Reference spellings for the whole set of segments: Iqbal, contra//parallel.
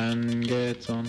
can get on.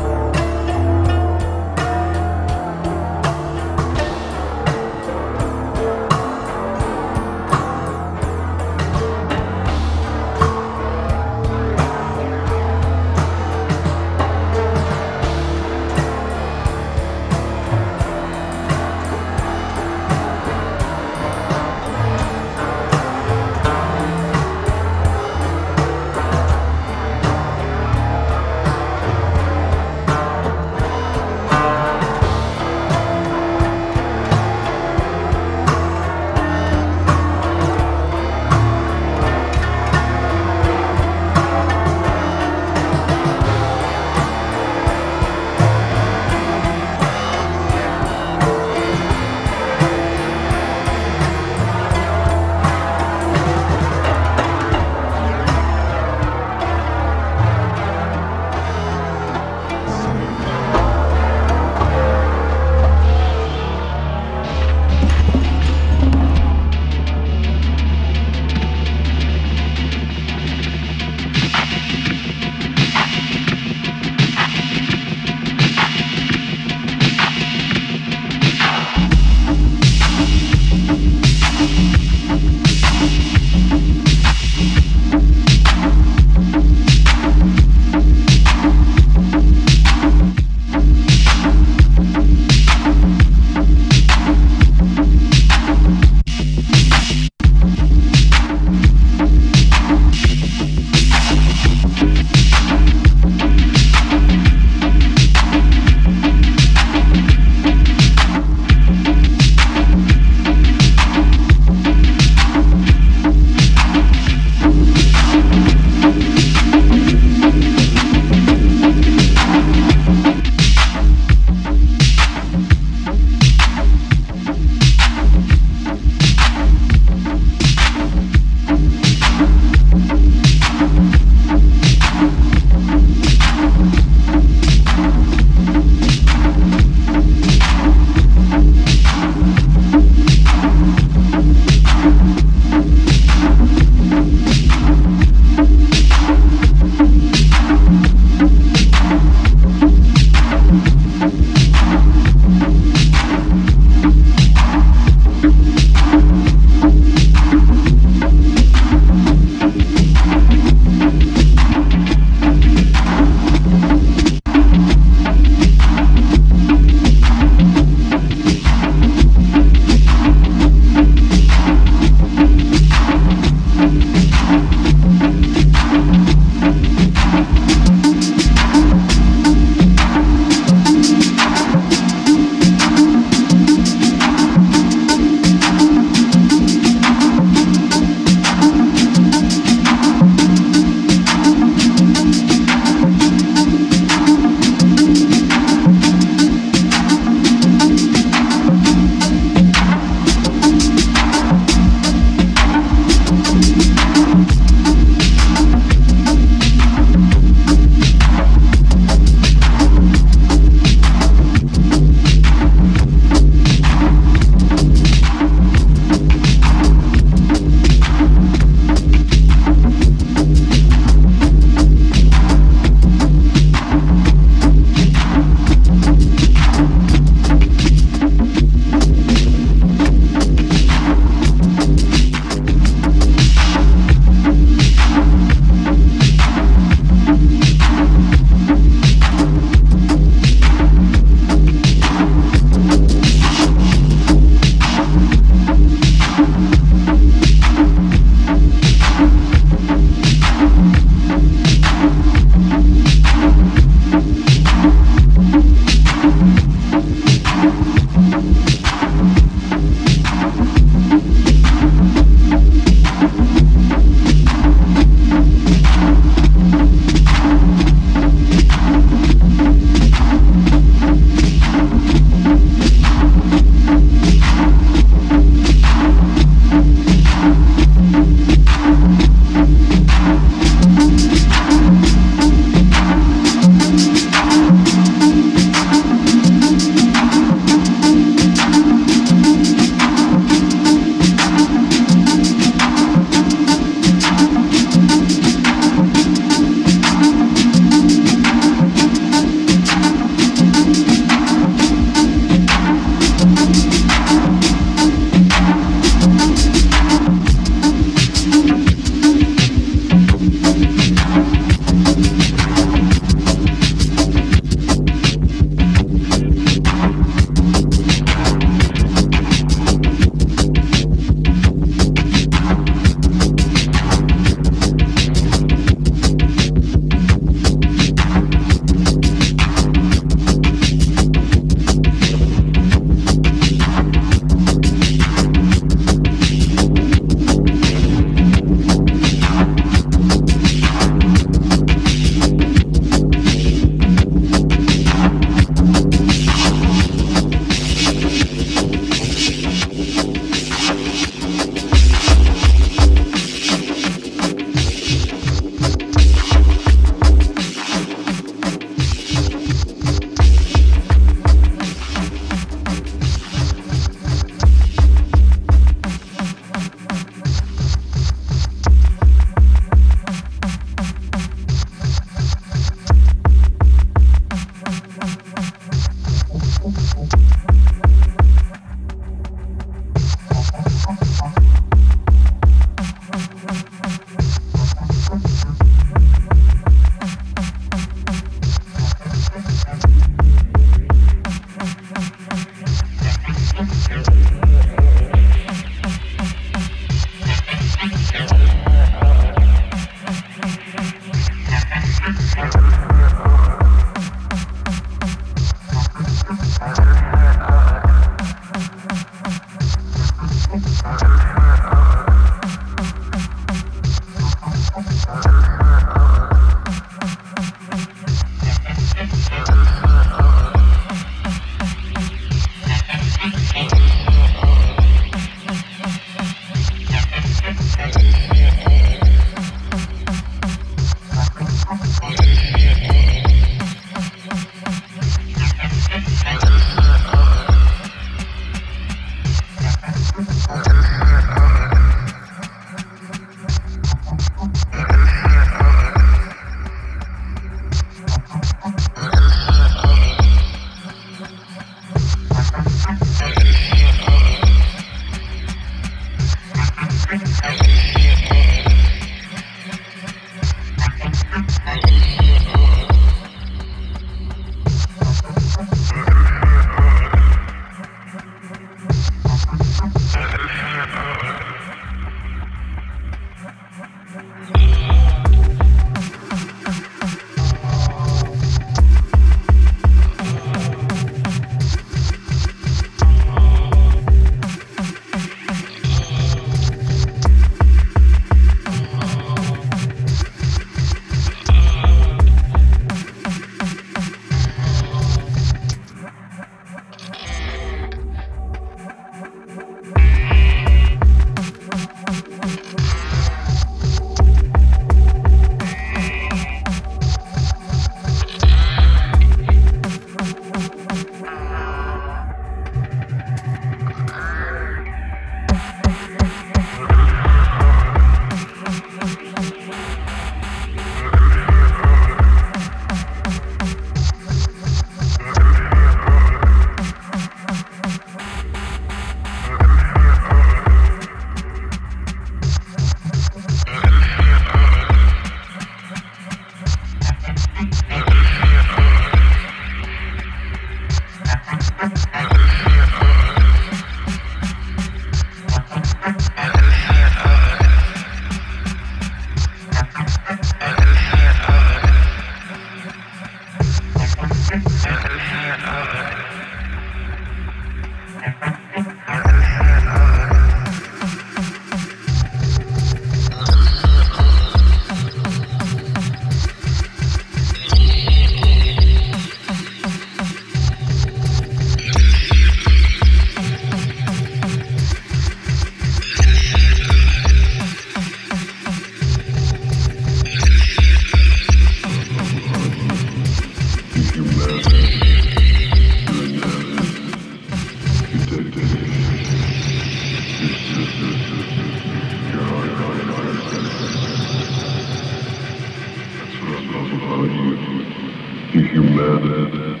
humanity,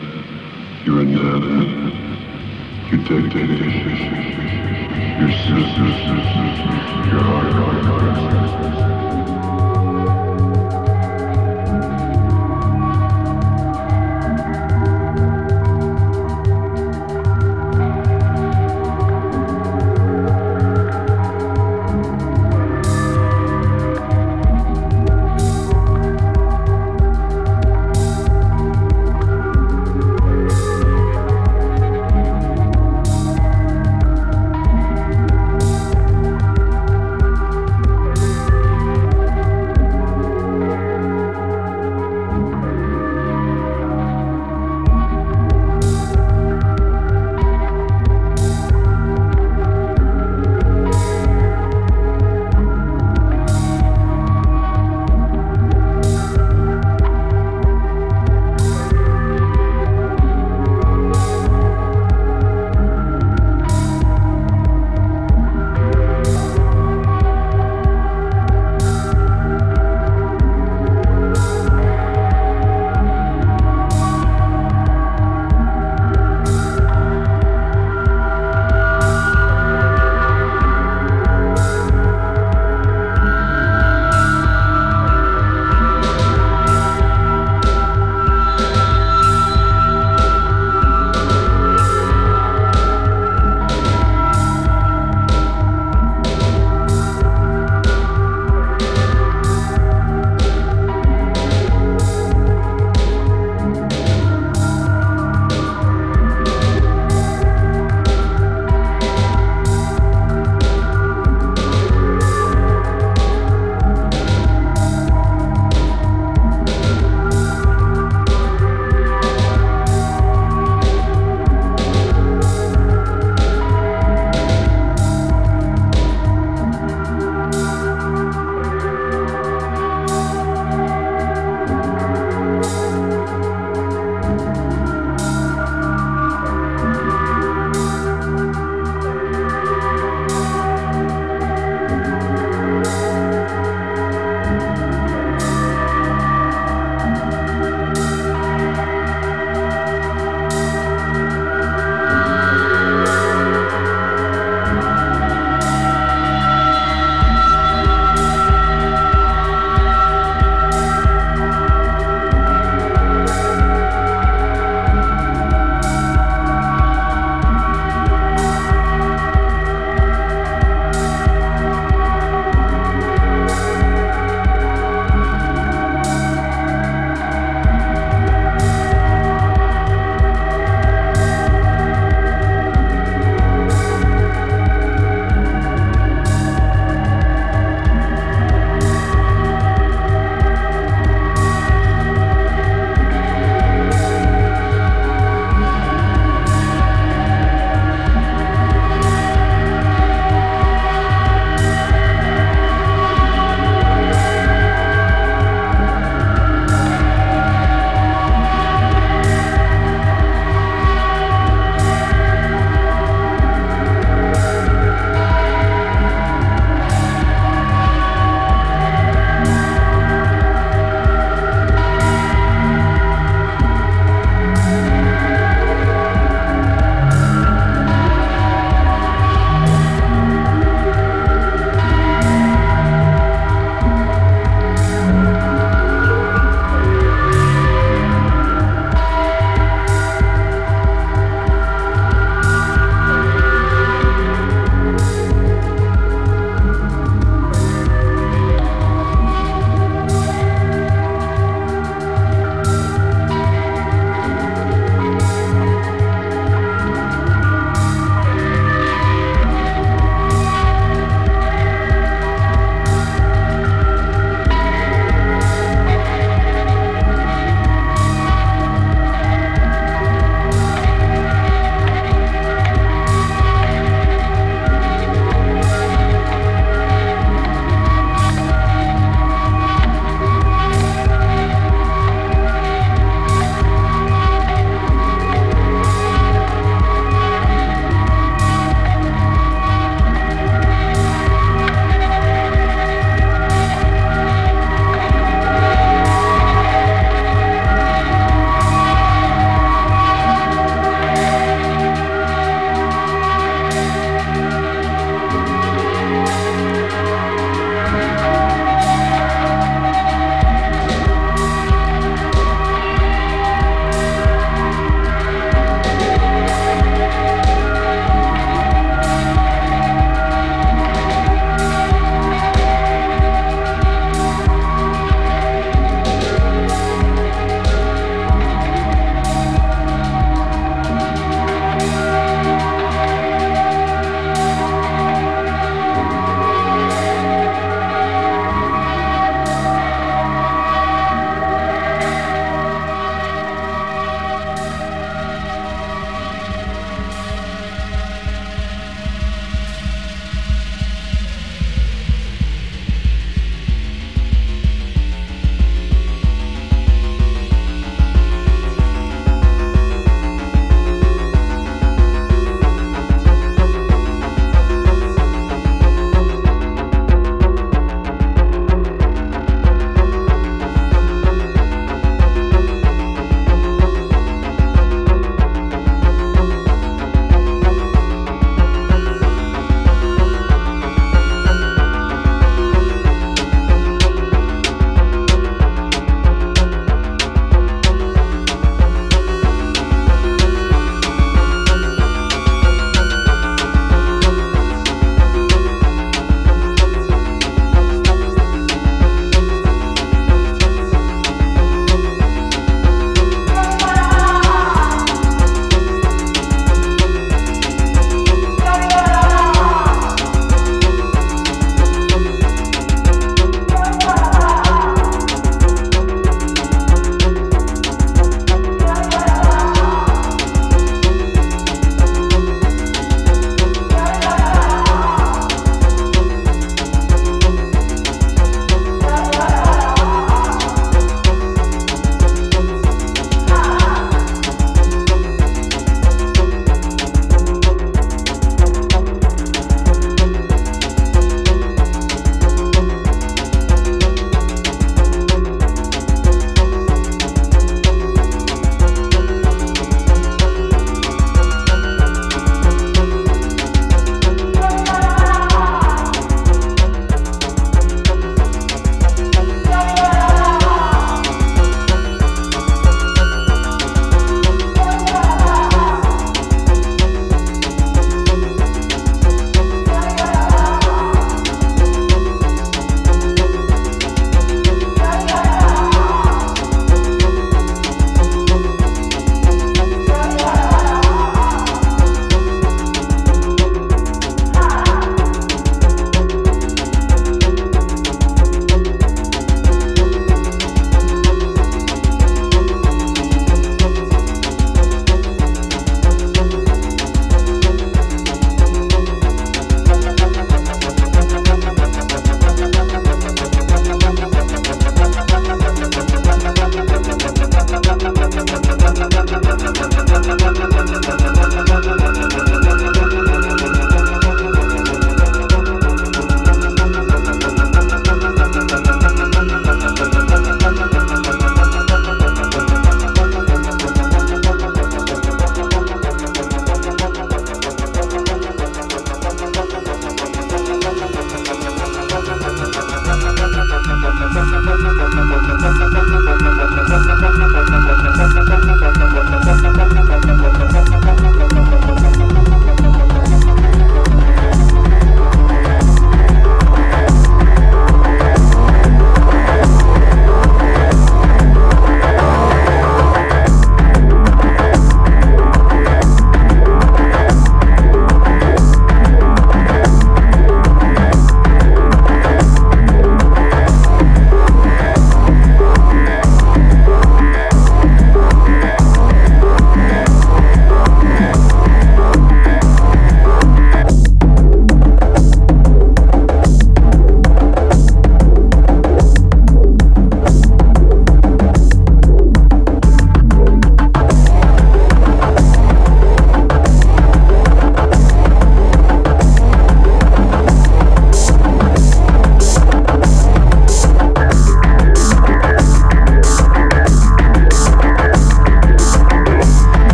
your anatomy, your dictation, your sisters, your heart.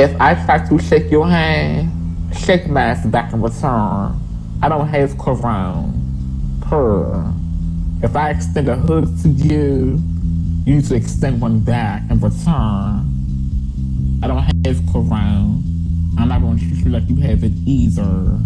If I try to shake your hand, shake mine back in return. I don't have Quran. Purr. If I extend a hug to you, you need to extend one back in return. I don't have Quran. I'm not going to treat you like you have it either.